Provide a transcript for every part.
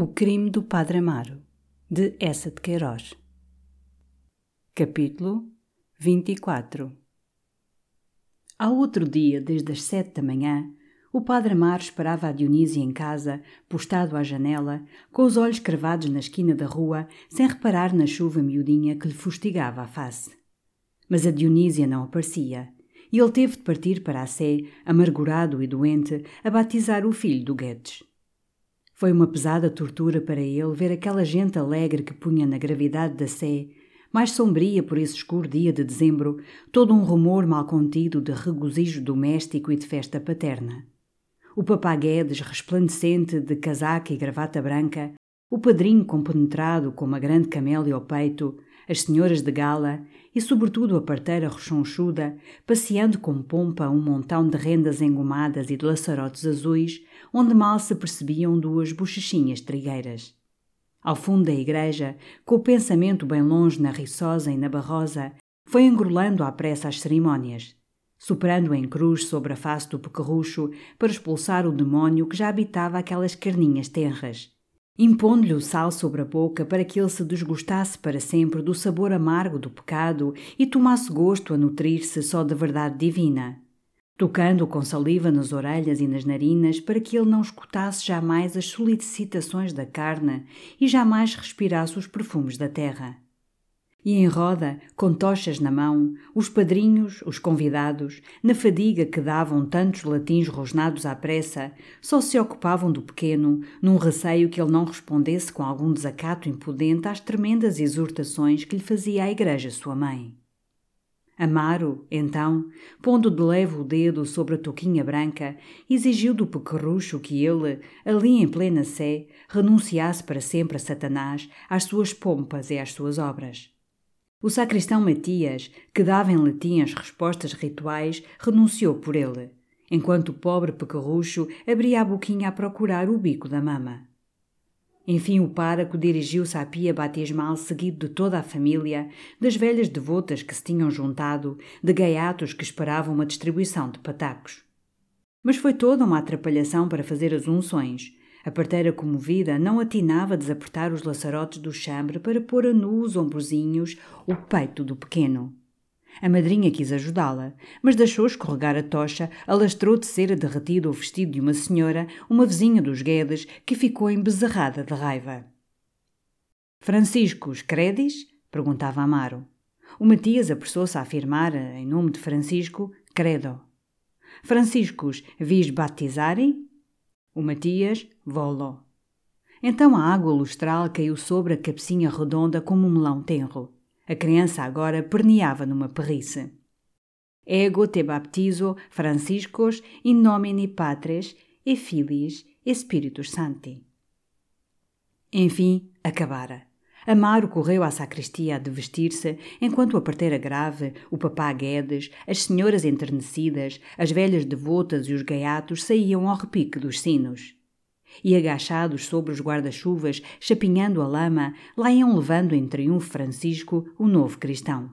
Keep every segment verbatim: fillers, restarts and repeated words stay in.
O crime do Padre Amaro, de Eça de Queirós. Capítulo vinte e quatro. Ao outro dia, desde as sete da manhã, o Padre Amaro esperava a Dionísia em casa, postado à janela, com os olhos cravados na esquina da rua, sem reparar na chuva miudinha que lhe fustigava a face. Mas a Dionísia não aparecia, e ele teve de partir para a Sé, amargurado e doente, a batizar o filho do Guedes. Foi uma pesada tortura para ele ver aquela gente alegre que punha na gravidade da Sé, mais sombria por esse escuro dia de dezembro, todo um rumor mal contido de regozijo doméstico e de festa paterna. O papá Guedes, resplandecente de casaca e gravata branca, o padrinho compenetrado com uma grande camélia ao peito, as senhoras de gala e, sobretudo, a parteira rechonchuda, passeando com pompa um montão de rendas engomadas e de laçarotes azuis, onde mal se percebiam duas bochechinhas trigueiras. Ao fundo da igreja, com o pensamento bem longe na Riçosa e na Barrosa, foi engrolando à pressa as cerimónias, soprando em cruz sobre a face do pequerrucho para expulsar o demónio que já habitava aquelas carninhas tenras, impondo-lhe o sal sobre a boca para que ele se desgostasse para sempre do sabor amargo do pecado e tomasse gosto a nutrir-se só da verdade divina, tocando-o com saliva nas orelhas e nas narinas para que ele não escutasse jamais as solicitações da carne e jamais respirasse os perfumes da terra. E em roda, com tochas na mão, os padrinhos, os convidados, na fadiga que davam tantos latins rosnados à pressa, só se ocupavam do pequeno, num receio que ele não respondesse com algum desacato impudente às tremendas exortações que lhe fazia a igreja sua mãe. Amaro, então, pondo de leve o dedo sobre a touquinha branca, exigiu do pequerrucho que ele, ali em plena Sé, renunciasse para sempre a Satanás, às suas pompas e às suas obras. O sacristão Matias, que dava em latim as respostas rituais, renunciou por ele, enquanto o pobre pequerrucho abria a boquinha a procurar o bico da mama. Enfim, o pároco dirigiu-se à pia batismal seguido de toda a família, das velhas devotas que se tinham juntado, de gaiatos que esperavam uma distribuição de patacos. Mas foi toda uma atrapalhação para fazer as unções. A parteira comovida não atinava a desapertar os laçarotes do chambre para pôr a nu os ombrozinhos, o peito do pequeno. A madrinha quis ajudá-la, mas deixou escorregar a tocha, alastrou de cera derretida o vestido de uma senhora, uma vizinha dos Guedes, que ficou embezerrada de raiva. Francisco, os credes? Perguntava Amaro. O Matias apressou-se a afirmar, em nome de Francisco, credo. Franciscos, vis batizari? O Matias, volo. Então a água lustral caiu sobre a cabecinha redonda como um melão tenro. A criança agora perneava numa perrice. Ego te baptizo, Franciscos, in nomine Patres, e Filiis, e Spiritus Sancti. Enfim, acabara. Amaro correu à sacristia a devestir-se, enquanto a parteira grave, o papá Guedes, as senhoras enternecidas, as velhas devotas e os gaiatos saíam ao repique dos sinos. E agachados sobre os guarda-chuvas, chapinhando a lama, lá iam levando em triunfo Francisco, o novo cristão.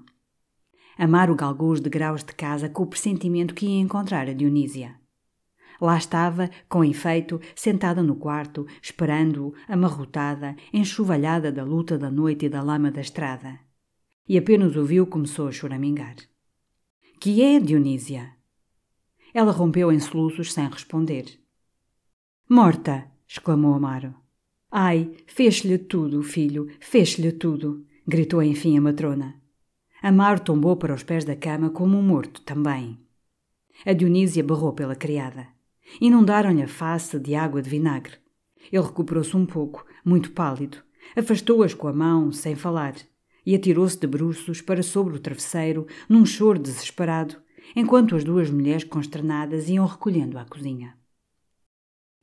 Amaro galgou os degraus de casa com o pressentimento que ia encontrar a Dionísia. Lá estava, com efeito, sentada no quarto, esperando-o, amarrotada, enxovalhada da luta da noite e da lama da estrada. E apenas o viu, começou a choramingar. — Que é, Dionísia? Ela rompeu em soluços sem responder. — Morta! Exclamou Amaro. — Ai, fez-lhe tudo, filho, fez-lhe tudo! Gritou enfim a matrona. Amaro tombou para os pés da cama como um morto também. A Dionísia berrou pela criada. Inundaram-lhe a face de água de vinagre. Ele recuperou-se um pouco, muito pálido. Afastou-as com a mão, sem falar, e atirou-se de bruços para sobre o travesseiro, num choro desesperado, enquanto as duas mulheres consternadas iam recolhendo à cozinha.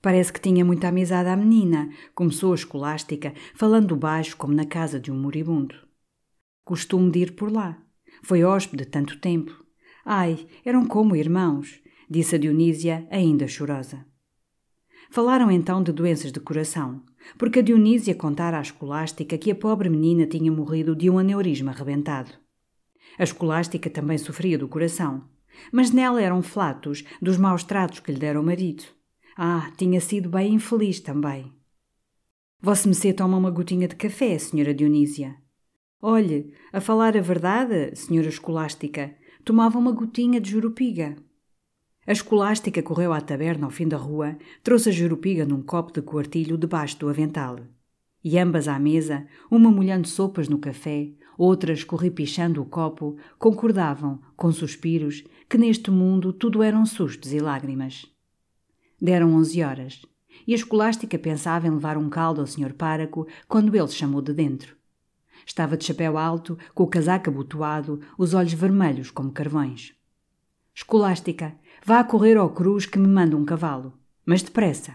Parece que tinha muita amizade à menina, começou a Escolástica, falando baixo como na casa de um moribundo. Costumo de ir por lá. Foi hóspede tanto tempo. Ai, eram como irmãos, disse a Dionísia, ainda chorosa. Falaram então de doenças de coração, porque a Dionísia contara à Escolástica que a pobre menina tinha morrido de um aneurisma arrebentado. A Escolástica também sofria do coração, mas nela eram flatos dos maus tratos que lhe dera o marido. Ah, tinha sido bem infeliz também. Vossa Mecê toma uma gotinha de café, senhora Dionísia. Olhe, a falar a verdade, senhora Escolástica, tomava uma gotinha de jurupiga. A Escolástica correu à taberna ao fim da rua, trouxe a jurupiga num copo de quartilho debaixo do avental. E ambas à mesa, uma molhando sopas no café, outras corripichando o copo, concordavam, com suspiros, que neste mundo tudo eram sustos e lágrimas. Deram onze horas, e a Escolástica pensava em levar um caldo ao senhor Páraco quando ele chamou de dentro. Estava de chapéu alto, com o casaco abotoado, os olhos vermelhos como carvões. — Escolástica, vá correr ao Cruz que me manda um cavalo, mas depressa.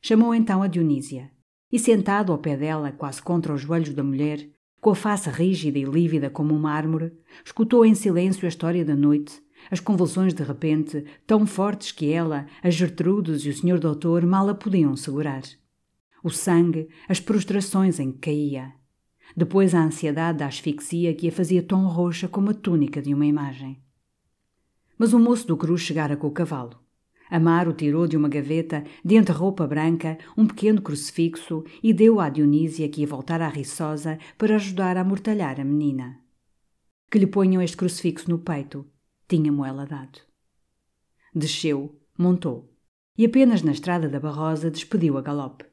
Chamou então a Dionísia, e sentado ao pé dela, quase contra os joelhos da mulher, com a face rígida e lívida como um mármore, escutou em silêncio a história da noite, as convulsões de repente, tão fortes que ela, a Gertrudes e o senhor doutor mal a podiam segurar. O sangue, as prostrações em que caía. Depois a ansiedade da asfixia que a fazia tão roxa como a túnica de uma imagem. Mas o moço do Cruz chegara com o cavalo. Amaro tirou de uma gaveta, dentro de roupa branca, um pequeno crucifixo e deu à Dionísia que ia voltar à Riçosa para ajudar a amortalhar a menina. Que lhe ponham este crucifixo no peito, tinha-mo ela dado. Desceu, montou, e apenas na estrada da Barrosa despediu a galope.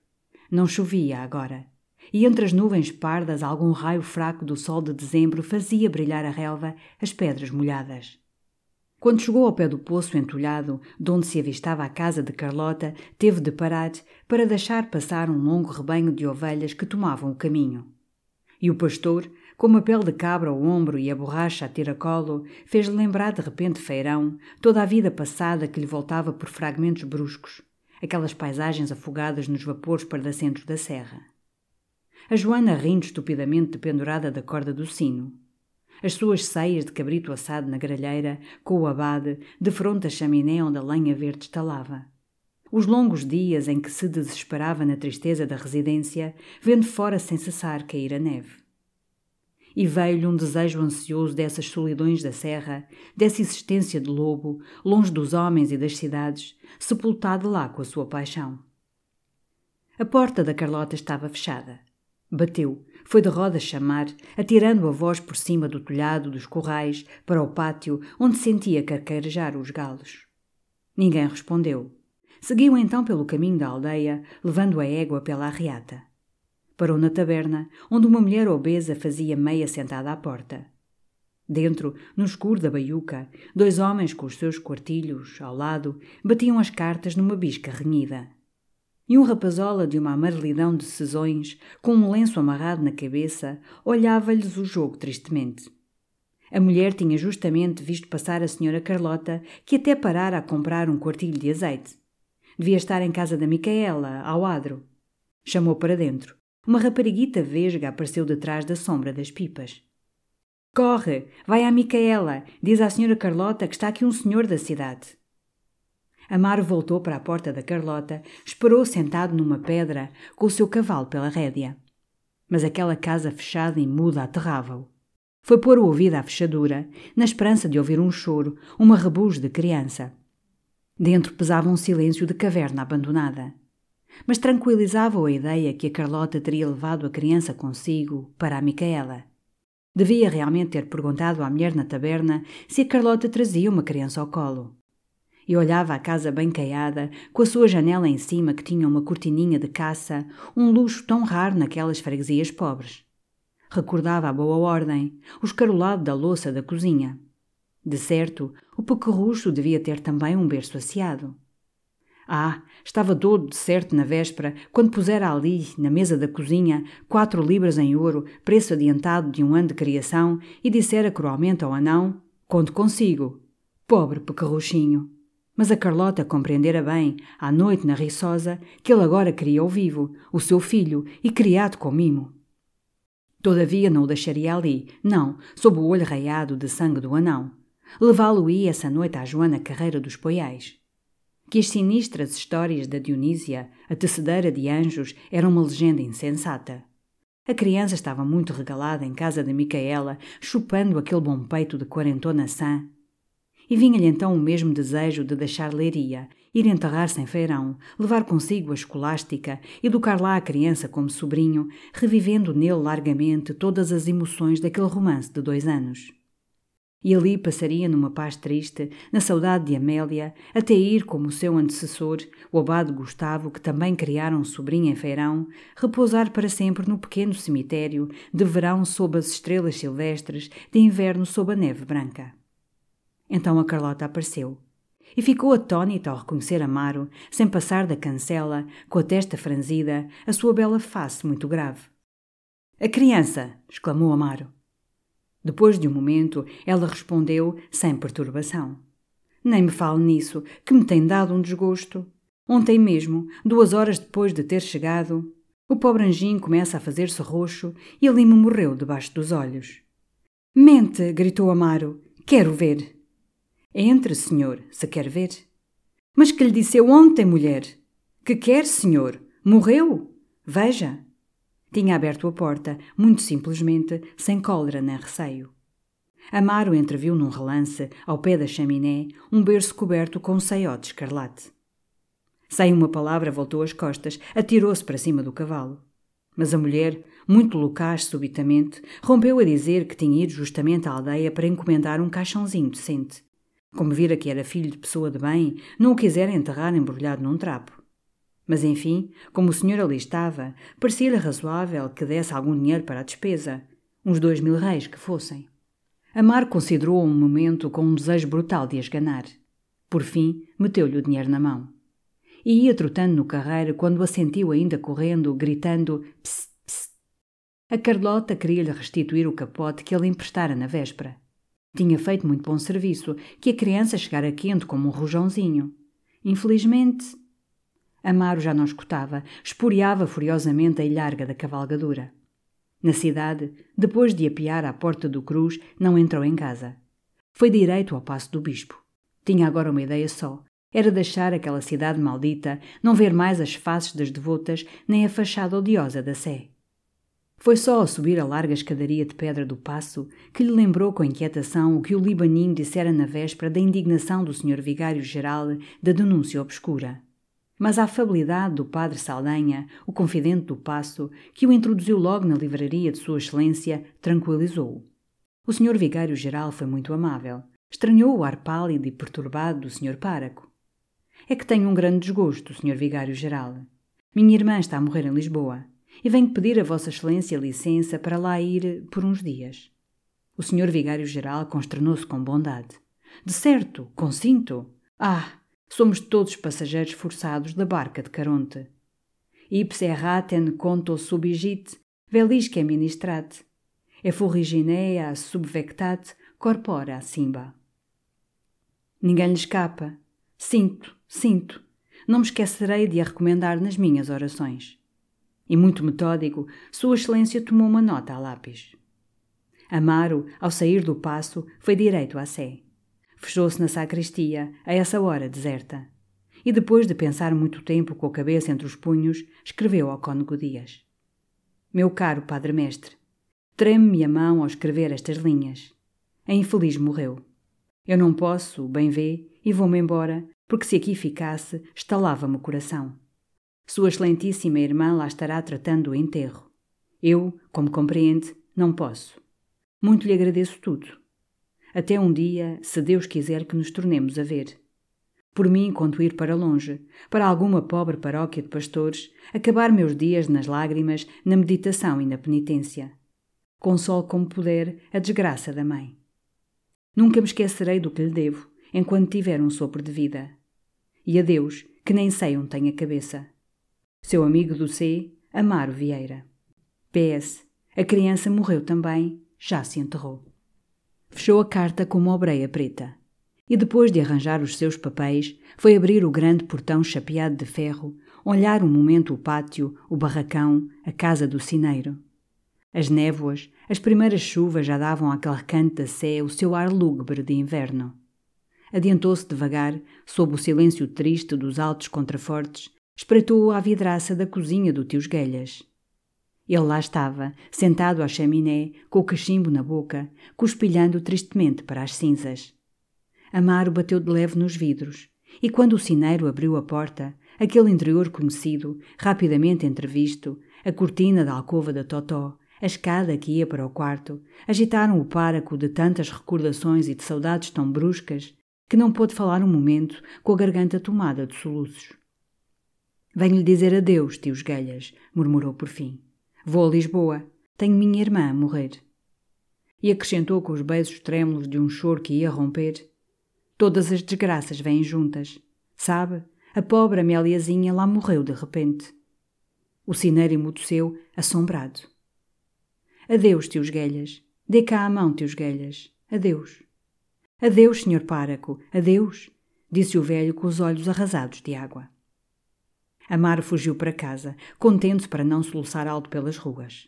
Não chovia agora, e entre as nuvens pardas algum raio fraco do sol de dezembro fazia brilhar a relva as pedras molhadas. Quando chegou ao pé do poço entulhado, de onde se avistava a casa de Carlota, teve de parar para deixar passar um longo rebanho de ovelhas que tomavam o caminho. E o pastor, com uma pele de cabra ao ombro e a borracha a tiracolo, fez-lhe lembrar de repente Feirão, toda a vida passada que lhe voltava por fragmentos bruscos, aquelas paisagens afogadas nos vapores pardacentos da serra. A Joana rindo estupidamente dependurada da corda do sino. As suas ceias de cabrito assado na grelheira, com o abade, defronte à chaminé onde a lenha verde estalava. Os longos dias em que se desesperava na tristeza da residência, vendo fora sem cessar cair a neve. E veio-lhe um desejo ansioso dessas solidões da serra, dessa existência de lobo, longe dos homens e das cidades, sepultado lá com a sua paixão. A porta da Carlota estava fechada. Bateu, foi de rodas chamar, atirando a voz por cima do telhado dos corrais para o pátio onde sentia carquejar os galos. Ninguém respondeu. Seguiu então pelo caminho da aldeia, levando a égua pela arreata. Parou na taberna, onde uma mulher obesa fazia meia sentada à porta. Dentro, no escuro da baiuca, dois homens com os seus quartilhos, ao lado, batiam as cartas numa bisca renhida. E um rapazola de uma amarelidão de sezões, com um lenço amarrado na cabeça, olhava-lhes o jogo tristemente. A mulher tinha justamente visto passar a senhora Carlota, que até parara a comprar um quartilho de azeite. Devia estar em casa da Micaela, ao adro. Chamou para dentro. Uma rapariguita vesga apareceu detrás da sombra das pipas. — Corre! Vai à Micaela! Diz à senhora Carlota que está aqui um senhor da cidade. Amaro voltou para a porta da Carlota, esperou sentado numa pedra, com o seu cavalo pela rédea. Mas aquela casa fechada e muda aterrava-o. Foi pôr o ouvido à fechadura, na esperança de ouvir um choro, uma rebujo de criança. Dentro pesava um silêncio de caverna abandonada. Mas tranquilizava-o a ideia que a Carlota teria levado a criança consigo para a Micaela. Devia realmente ter perguntado à mulher na taberna se a Carlota trazia uma criança ao colo. E olhava a casa bem caiada, com a sua janela em cima que tinha uma cortininha de caça, um luxo tão raro naquelas freguesias pobres. Recordava a boa ordem, o escarolado da louça da cozinha. De certo, o pequerrucho devia ter também um berço asseado. Ah, estava todo de certo na véspera, quando pusera ali, na mesa da cozinha, quatro libras em ouro, preço adiantado de um ano de criação, e dissera cruelmente ao anão, conto consigo, pobre pequerruchinho. Mas a Carlota compreendera bem, à noite na Riçosa, que ele agora queria ao vivo, o seu filho, e criado com mimo. Todavia não o deixaria ali, não, sob o olho raiado de sangue do anão. Levá-lo-ia essa noite à Joana Carreira dos Poiais. Que as sinistras histórias da Dionísia, a tecedeira de anjos, era uma legenda insensata. A criança estava muito regalada em casa de Micaela, chupando aquele bom peito de quarentona sã. E vinha-lhe então o mesmo desejo de deixar leiria ir enterrar-se em Feirão, levar consigo a Escolástica, educar lá a criança como sobrinho, revivendo nele largamente todas as emoções daquele romance de dois anos. E ali passaria numa paz triste, na saudade de Amélia, até ir, como o seu antecessor, o abade Gustavo, que também criara um sobrinho em Feirão, repousar para sempre no pequeno cemitério, de verão sob as estrelas silvestres, de inverno sob a neve branca. Então a Carlota apareceu. E ficou atónita ao reconhecer Amaro, sem passar da cancela, com a testa franzida, a sua bela face muito grave. — A criança! — exclamou Amaro. Depois de um momento, ela respondeu, sem perturbação. — Nem me fale nisso, que me tem dado um desgosto. Ontem mesmo, duas horas depois de ter chegado, o pobre anjinho começa a fazer-se roxo e ali me morreu debaixo dos olhos. — Mente! — gritou Amaro. — Quero ver! — Entre, senhor, se quer ver. — Mas que lhe disse eu ontem, mulher? — Que quer, senhor? Morreu? Veja! Tinha aberto a porta, muito simplesmente, sem cólera nem receio. Amaro entreviu num relance, ao pé da chaminé, um berço coberto com um saió de escarlate. Sem uma palavra voltou as costas, atirou-se para cima do cavalo. Mas a mulher, muito loquaz subitamente, rompeu a dizer que tinha ido justamente à aldeia para encomendar um caixãozinho decente. Como vira que era filho de pessoa de bem, não o quisera enterrar embrulhado num trapo. Mas, enfim, como o senhor ali estava, parecia-lhe razoável que desse algum dinheiro para a despesa, uns dois mil réis que fossem. Amaro considerou um momento com um desejo brutal de as ganar. Por fim, meteu-lhe o dinheiro na mão. E ia trotando no carreiro quando a sentiu ainda correndo, gritando pss, pss. A Carlota queria-lhe restituir o capote que ele emprestara na véspera. Tinha feito muito bom serviço, que a criança chegara quente como um rojãozinho. Infelizmente... Amaro já não escutava, esporeava furiosamente a ilharga da cavalgadura. Na cidade, depois de apear à porta do Cruz, não entrou em casa. Foi direito ao passo do bispo. Tinha agora uma ideia só. Era deixar aquela cidade maldita, não ver mais as faces das devotas, nem a fachada odiosa da Sé. Foi só ao subir a larga escadaria de pedra do Paço que lhe lembrou com inquietação o que o Libaninho dissera na véspera da indignação do senhor Vigário-Geral da denúncia obscura. Mas a afabilidade do padre Saldanha, o confidente do Paço, que o introduziu logo na livraria de sua excelência, tranquilizou-o. O senhor Vigário-Geral foi muito amável. Estranhou o ar pálido e perturbado do senhor Páraco. — É que tenho um grande desgosto, senhor Vigário-Geral. Minha irmã está a morrer em Lisboa. E venho pedir a Vossa Excelência licença para lá ir por uns dias. O senhor Vigário-Geral consternou-se com bondade. De certo, consinto. Ah, somos todos passageiros forçados da barca de Caronte. Ips erraten conto subigit, velisque ministrat, e furriginea subvectat corpora simba. Ninguém lhe escapa. Sinto, sinto. Não me esquecerei de a recomendar nas minhas orações. E muito metódico, Sua Excelência tomou uma nota a lápis. Amaro, ao sair do Paço, foi direito à Sé. Fechou-se na sacristia, a essa hora deserta. E depois de pensar muito tempo com a cabeça entre os punhos, escreveu ao Cônego Dias. Meu caro padre-mestre, treme-me a mão ao escrever estas linhas. A infeliz morreu. Eu não posso, bem vê, e vou-me embora, porque se aqui ficasse, estalava-me o coração. Sua excelentíssima irmã lá estará tratando o enterro. Eu, como compreende, não posso. Muito lhe agradeço tudo. Até um dia, se Deus quiser que nos tornemos a ver. Por mim, quanto ir para longe, para alguma pobre paróquia de pastores, acabar meus dias nas lágrimas, na meditação e na penitência. Consolo como puder a desgraça da mãe. Nunca me esquecerei do que lhe devo, enquanto tiver um sopro de vida. E a Deus, que nem sei onde tenho a cabeça. Seu amigo do C, Amaro Vieira. P S. A criança morreu também, já se enterrou. Fechou a carta com uma obreia preta. E depois de arranjar os seus papéis, foi abrir o grande portão chapeado de ferro, olhar um momento o pátio, o barracão, a casa do sineiro. As névoas, as primeiras chuvas já davam àquele recanto da Sé o seu ar lúgubre de inverno. Adiantou-se devagar, sob o silêncio triste dos altos contrafortes, espreitou à vidraça da cozinha do tio Esguelhas. Ele lá estava, sentado à chaminé, com o cachimbo na boca, cuspilhando tristemente para as cinzas. Amaro bateu de leve nos vidros e quando o sineiro abriu a porta, aquele interior conhecido, rapidamente entrevisto, a cortina da alcova da Totó, a escada que ia para o quarto, agitaram o páraco de tantas recordações e de saudades tão bruscas que não pôde falar um momento com a garganta tomada de soluços. — Venho-lhe dizer adeus, tio Esguelhas, murmurou por fim. — Vou a Lisboa. Tenho minha irmã a morrer. E acrescentou com os beijos trêmulos de um choro que ia romper. — Todas as desgraças vêm juntas. Sabe, a pobre Améliazinha lá morreu de repente. O sineiro emudeceu, assombrado. Adeus, tio Esguelhas. Dê cá a mão, tio Esguelhas. Adeus. Adeus, senhor páraco. Adeus, disse o velho com os olhos arrasados de água. Amaro fugiu para casa, contente para não soluçar alto pelas ruas.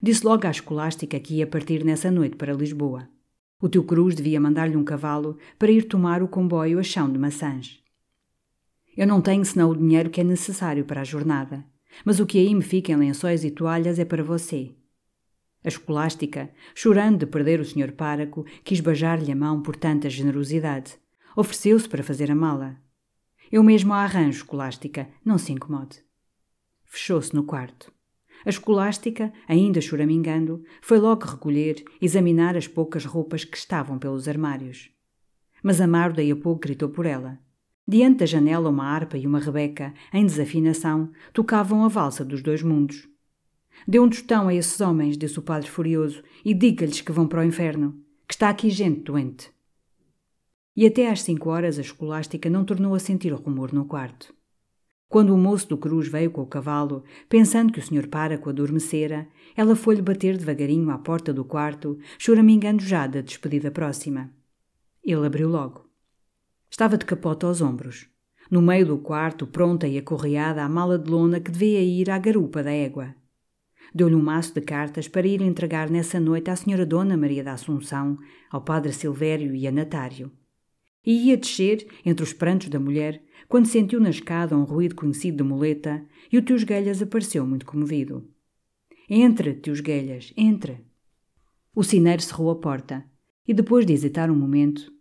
Disse logo à Escolástica que ia partir nessa noite para Lisboa. O tio Cruz devia mandar-lhe um cavalo para ir tomar o comboio a Chão de Maçãs. Eu não tenho senão o dinheiro que é necessário para a jornada, mas o que aí me fica em lençóis e toalhas é para você. A Escolástica, chorando de perder o senhor páraco, quis beijar-lhe a mão por tanta generosidade. Ofereceu-se para fazer a mala. Eu mesmo a arranjo, Escolástica, não se incomode. Fechou-se no quarto. A Escolástica, ainda choramingando, foi logo recolher, examinar as poucas roupas que estavam pelos armários. Mas Amaro daí a pouco gritou por ela. Diante da janela uma harpa e uma rebeca, em desafinação, tocavam a valsa dos dois mundos. Dê um tostão a esses homens, disse o padre furioso, e diga-lhes que vão para o inferno, que está aqui gente doente. E até às cinco horas a Escolástica não tornou a sentir rumor no quarto. Quando o moço do Cruz veio com o cavalo, pensando que o senhor páraco adormecera, ela foi-lhe bater devagarinho à porta do quarto, choramingando já da despedida próxima. Ele abriu logo. Estava de capota aos ombros. No meio do quarto, pronta e acorreada, a mala de lona que devia ir à garupa da égua. Deu-lhe um maço de cartas para ir entregar nessa noite à senhora Dona Maria da Assunção, ao padre Silvério e a Natário. E ia descer, entre os prantos da mulher, quando sentiu na escada um ruído conhecido de muleta e o tio Esguelhas apareceu muito comovido. Entre, tio Esguelhas, entre. O sineiro cerrou a porta e, depois de hesitar um momento,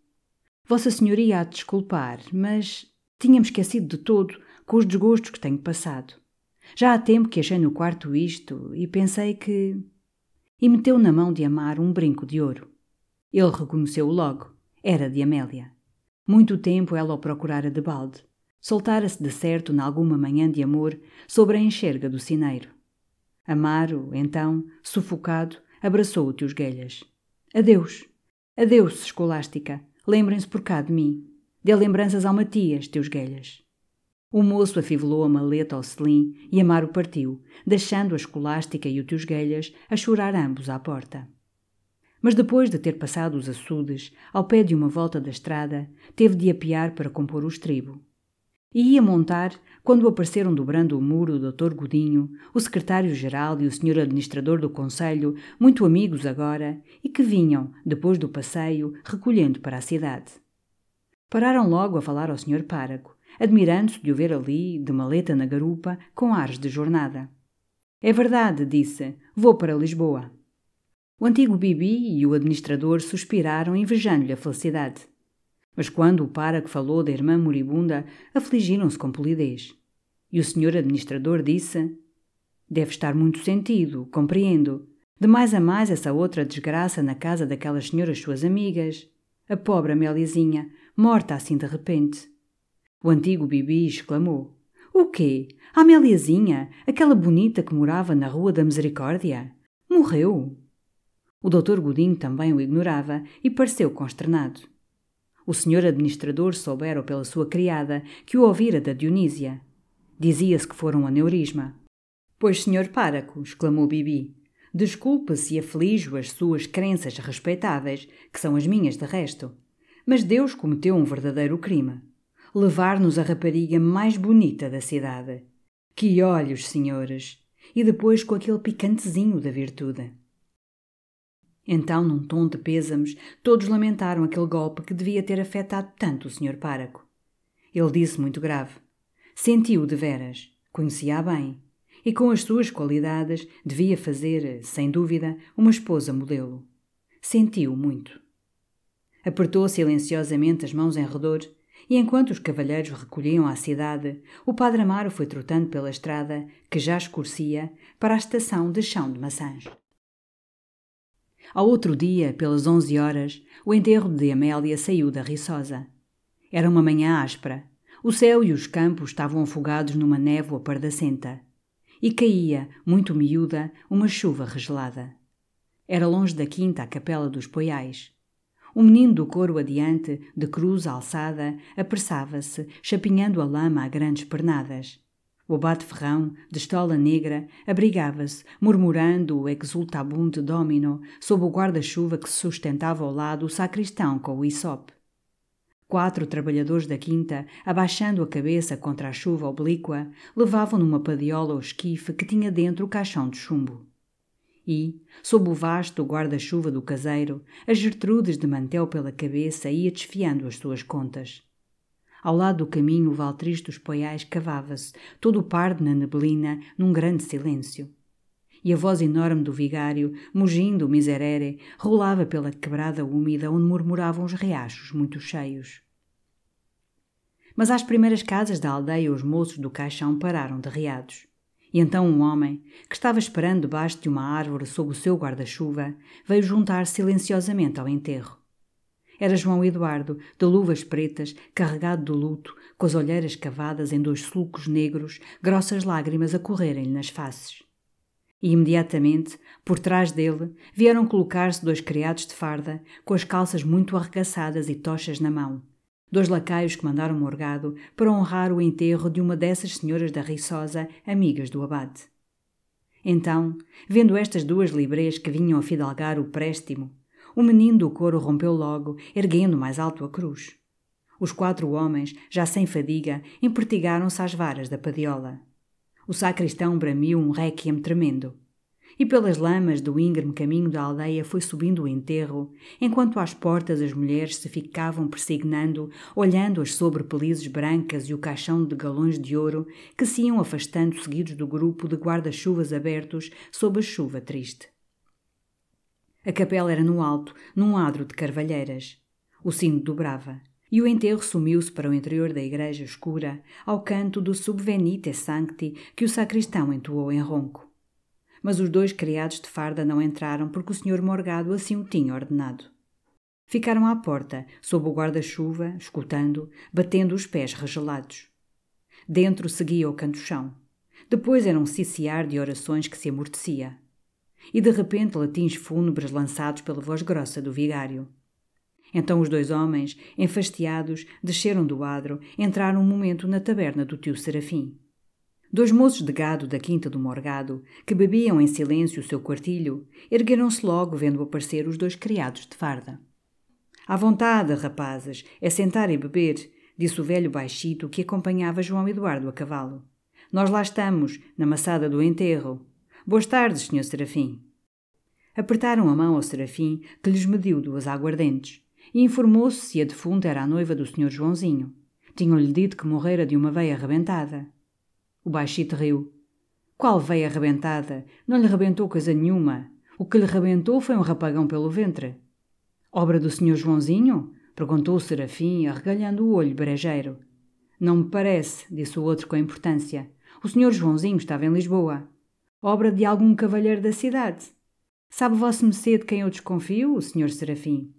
Vossa Senhoria há de desculpar, mas tinha-me esquecido de todo com os desgostos que tenho passado. Já há tempo que achei no quarto isto e pensei que... E meteu na mão de Amaro um brinco de ouro. Ele reconheceu-o logo. Era de Amélia. Muito tempo ela o procurara de balde. Soltara-se de certo nalguma manhã de amor sobre a enxerga do sineiro. Amaro, então, sufocado, abraçou o tio Esguelhas. Adeus. Adeus, Escolástica. Lembrem-se por cá de mim. Dê lembranças ao Matias, tio Esguelhas. O moço afivelou a maleta ao celim e Amaro partiu, deixando a Escolástica e o tio Esguelhas a chorar ambos à porta. Mas depois de ter passado os açudes, ao pé de uma volta da estrada, teve de apear para compor o estribo. E ia montar, quando apareceram dobrando o muro o doutor Godinho, o secretário-geral e o senhor administrador do concelho, muito amigos agora, e que vinham, depois do passeio, recolhendo para a cidade. Pararam logo a falar ao senhor páraco, admirando-se de o ver ali, de maleta na garupa, com ares de jornada. — É verdade, disse, vou para Lisboa. O antigo Bibi e o administrador suspiraram invejando-lhe a felicidade. Mas quando o páraco falou da irmã moribunda, afligiram-se com polidez. E o senhor administrador disse, — Deve estar muito sentido, compreendo. De mais a mais essa outra desgraça na casa daquelas senhoras suas amigas. A pobre Améliazinha, morta assim de repente. O antigo Bibi exclamou. — O quê? A Améliazinha, aquela bonita que morava na Rua da Misericórdia? Morreu? O doutor Godinho também o ignorava e pareceu consternado. O senhor administrador soubera pela sua criada que o ouvira da Dionísia. Dizia-se que fora um aneurisma. — Pois, senhor páraco, exclamou Bibi, desculpe se aflijo as suas crenças respeitáveis, que são as minhas de resto. Mas Deus cometeu um verdadeiro crime. Levar-nos a rapariga mais bonita da cidade. Que olhos, senhores! E depois com aquele picantezinho da virtude. Então, num tom de pêsames, todos lamentaram aquele golpe que devia ter afetado tanto o senhor páraco. Ele disse muito grave. Sentiu deveras, conhecia-a bem, e com as suas qualidades devia fazer, sem dúvida, uma esposa modelo. Sentiu muito. Apertou silenciosamente as mãos em redor e enquanto os cavalheiros recolhiam à cidade, o padre Amaro foi trotando pela estrada, que já escurecia, para a estação de Chão de Maçãs. Ao outro dia, pelas onze horas, o enterro de Amélia saiu da Riçosa. Era uma manhã áspera. O céu e os campos estavam afogados numa névoa pardacenta. E caía, muito miúda, uma chuva regelada. Era longe da quinta a capela dos Poiais. O menino do coro adiante, de cruz alçada, apressava-se, chapinhando a lama a grandes pernadas. O abate Ferrão, de estola negra, abrigava-se, murmurando o exultabunt domino, sob o guarda-chuva que se sustentava ao lado o sacristão com o hisope. Quatro trabalhadores da quinta, abaixando a cabeça contra a chuva oblíqua, levavam numa padiola o esquife que tinha dentro o caixão de chumbo. E, sob o vasto guarda-chuva do caseiro, a Gertrudes de mantel pela cabeça ia desfiando as suas contas. Ao lado do caminho o valtriz dos Poiais cavava-se, todo pardo na neblina, num grande silêncio. E a voz enorme do vigário, mugindo o miserere, rolava pela quebrada úmida onde murmuravam os riachos muito cheios. Mas às primeiras casas da aldeia os moços do caixão pararam derreados. E então um homem, que estava esperando debaixo de uma árvore sob o seu guarda-chuva, veio juntar silenciosamente ao enterro. Era João Eduardo, de luvas pretas, carregado do luto, com as olheiras cavadas em dois sulcos negros, grossas lágrimas a correrem-lhe nas faces. E imediatamente, por trás dele, vieram colocar-se dois criados de farda, com as calças muito arregaçadas e tochas na mão. Dois lacaios que mandaram Morgado para honrar o enterro de uma dessas senhoras da Riçosa, amigas do abade. Então, vendo estas duas librês que vinham a fidalgar o préstimo, o menino do coro rompeu logo, erguendo mais alto a cruz. Os quatro homens, já sem fadiga, empertigaram-se às varas da padiola. O sacristão bramiu um réquiem tremendo. E pelas lamas do íngreme caminho da aldeia foi subindo o enterro, enquanto às portas as mulheres se ficavam persignando, olhando as sobrepelizes brancas e o caixão de galões de ouro que se iam afastando seguidos do grupo de guarda-chuvas abertos sob a chuva triste. A capela era no alto, num adro de carvalheiras. O sino dobrava. E o enterro sumiu-se para o interior da igreja escura, ao canto do Subvenite Sancti que o sacristão entoou em ronco. Mas os dois criados de farda não entraram porque o senhor Morgado assim o tinha ordenado. Ficaram à porta, sob o guarda-chuva, escutando, batendo os pés regelados. Dentro seguia o canto-chão. Depois era um ciciar de orações que se amortecia. E de repente latins fúnebres lançados pela voz grossa do vigário. Então os dois homens, enfastiados, desceram do adro, entraram um momento na taberna do tio Serafim. Dois moços de gado da quinta do Morgado, que bebiam em silêncio o seu quartilho, ergueram-se logo vendo aparecer os dois criados de farda. — À vontade, rapazes, é sentar e beber — disse o velho baixito que acompanhava João Eduardo a cavalo. — Nós lá estamos, na maçada do enterro. — Boas tardes, senhor Serafim. Apertaram a mão ao Serafim, que lhes mediu duas aguardentes. E informou-se se a defunta era a noiva do senhor Joãozinho. Tinham-lhe dito que morrera de uma veia arrebentada. O baixito riu. Qual veia arrebentada? Não lhe rebentou coisa nenhuma. O que lhe rebentou foi um rapagão pelo ventre. Obra do senhor Joãozinho? Perguntou o Serafim, arregalhando o olho brejeiro. Não me parece, disse o outro com importância. O senhor Joãozinho estava em Lisboa. Obra de algum cavalheiro da cidade. Sabe vosso mercê de quem eu desconfio, o senhor Serafim?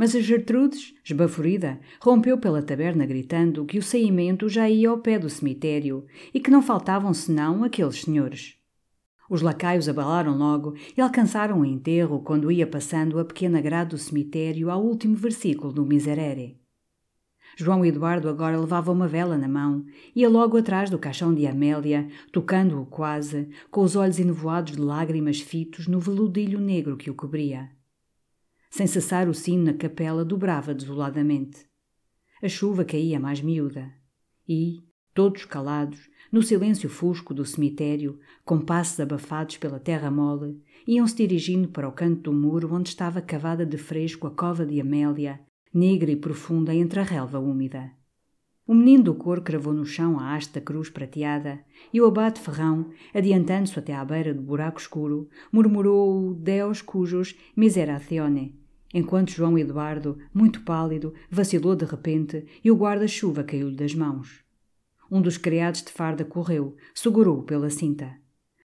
Mas a Gertrudes, esbaforida, rompeu pela taberna gritando que o saimento já ia ao pé do cemitério e que não faltavam senão aqueles senhores. Os lacaios abalaram logo e alcançaram o enterro quando ia passando a pequena grade do cemitério ao último versículo do Miserere. João Eduardo agora levava uma vela na mão, ia logo atrás do caixão de Amélia, tocando-o quase, com os olhos enevoados de lágrimas fitos no veludilho negro que o cobria. Sem cessar o sino na capela dobrava desoladamente. A chuva caía mais miúda. E, todos calados, no silêncio fusco do cemitério, com passos abafados pela terra mole, iam-se dirigindo para o canto do muro onde estava cavada de fresco a cova de Amélia, negra e profunda entre a relva úmida. O menino do cor cravou no chão a haste da cruz prateada e o abate Ferrão, adiantando-se até à beira do buraco escuro, murmurou o Deus cujos miserazione Enquanto João Eduardo, muito pálido, vacilou de repente e o guarda-chuva caiu-lhe das mãos. Um dos criados de farda correu, segurou-o pela cinta.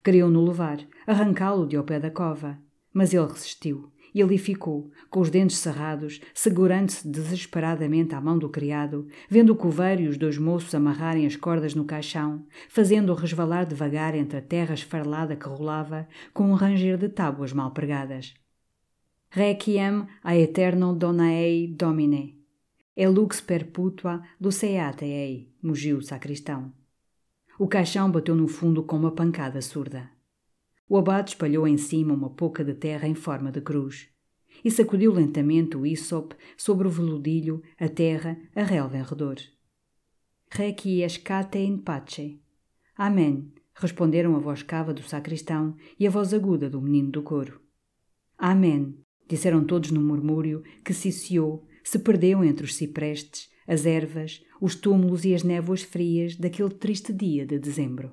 Queriam-no levar, arrancá-lo de ao pé da cova, mas ele resistiu e ali ficou, com os dentes cerrados, segurando-se desesperadamente à mão do criado, vendo o coveiro e os dois moços amarrarem as cordas no caixão, fazendo-o resvalar devagar entre a terra esfarelada que rolava, com um ranger de tábuas mal pregadas. Requiem a eterno donaei domine. E lux perpetua luceate ei, mugiu o sacristão. O caixão bateu no fundo com uma pancada surda. O abade espalhou em cima uma pouca de terra em forma de cruz e sacudiu lentamente o hisope sobre o veludilho, a terra, a relva em redor. Requiescate in pace. Amém, responderam a voz cava do sacristão e a voz aguda do menino do coro. Amém, disseram todos num murmúrio que ciciou, se perdeu entre os ciprestes, as ervas, os túmulos e as névoas frias daquele triste dia de dezembro.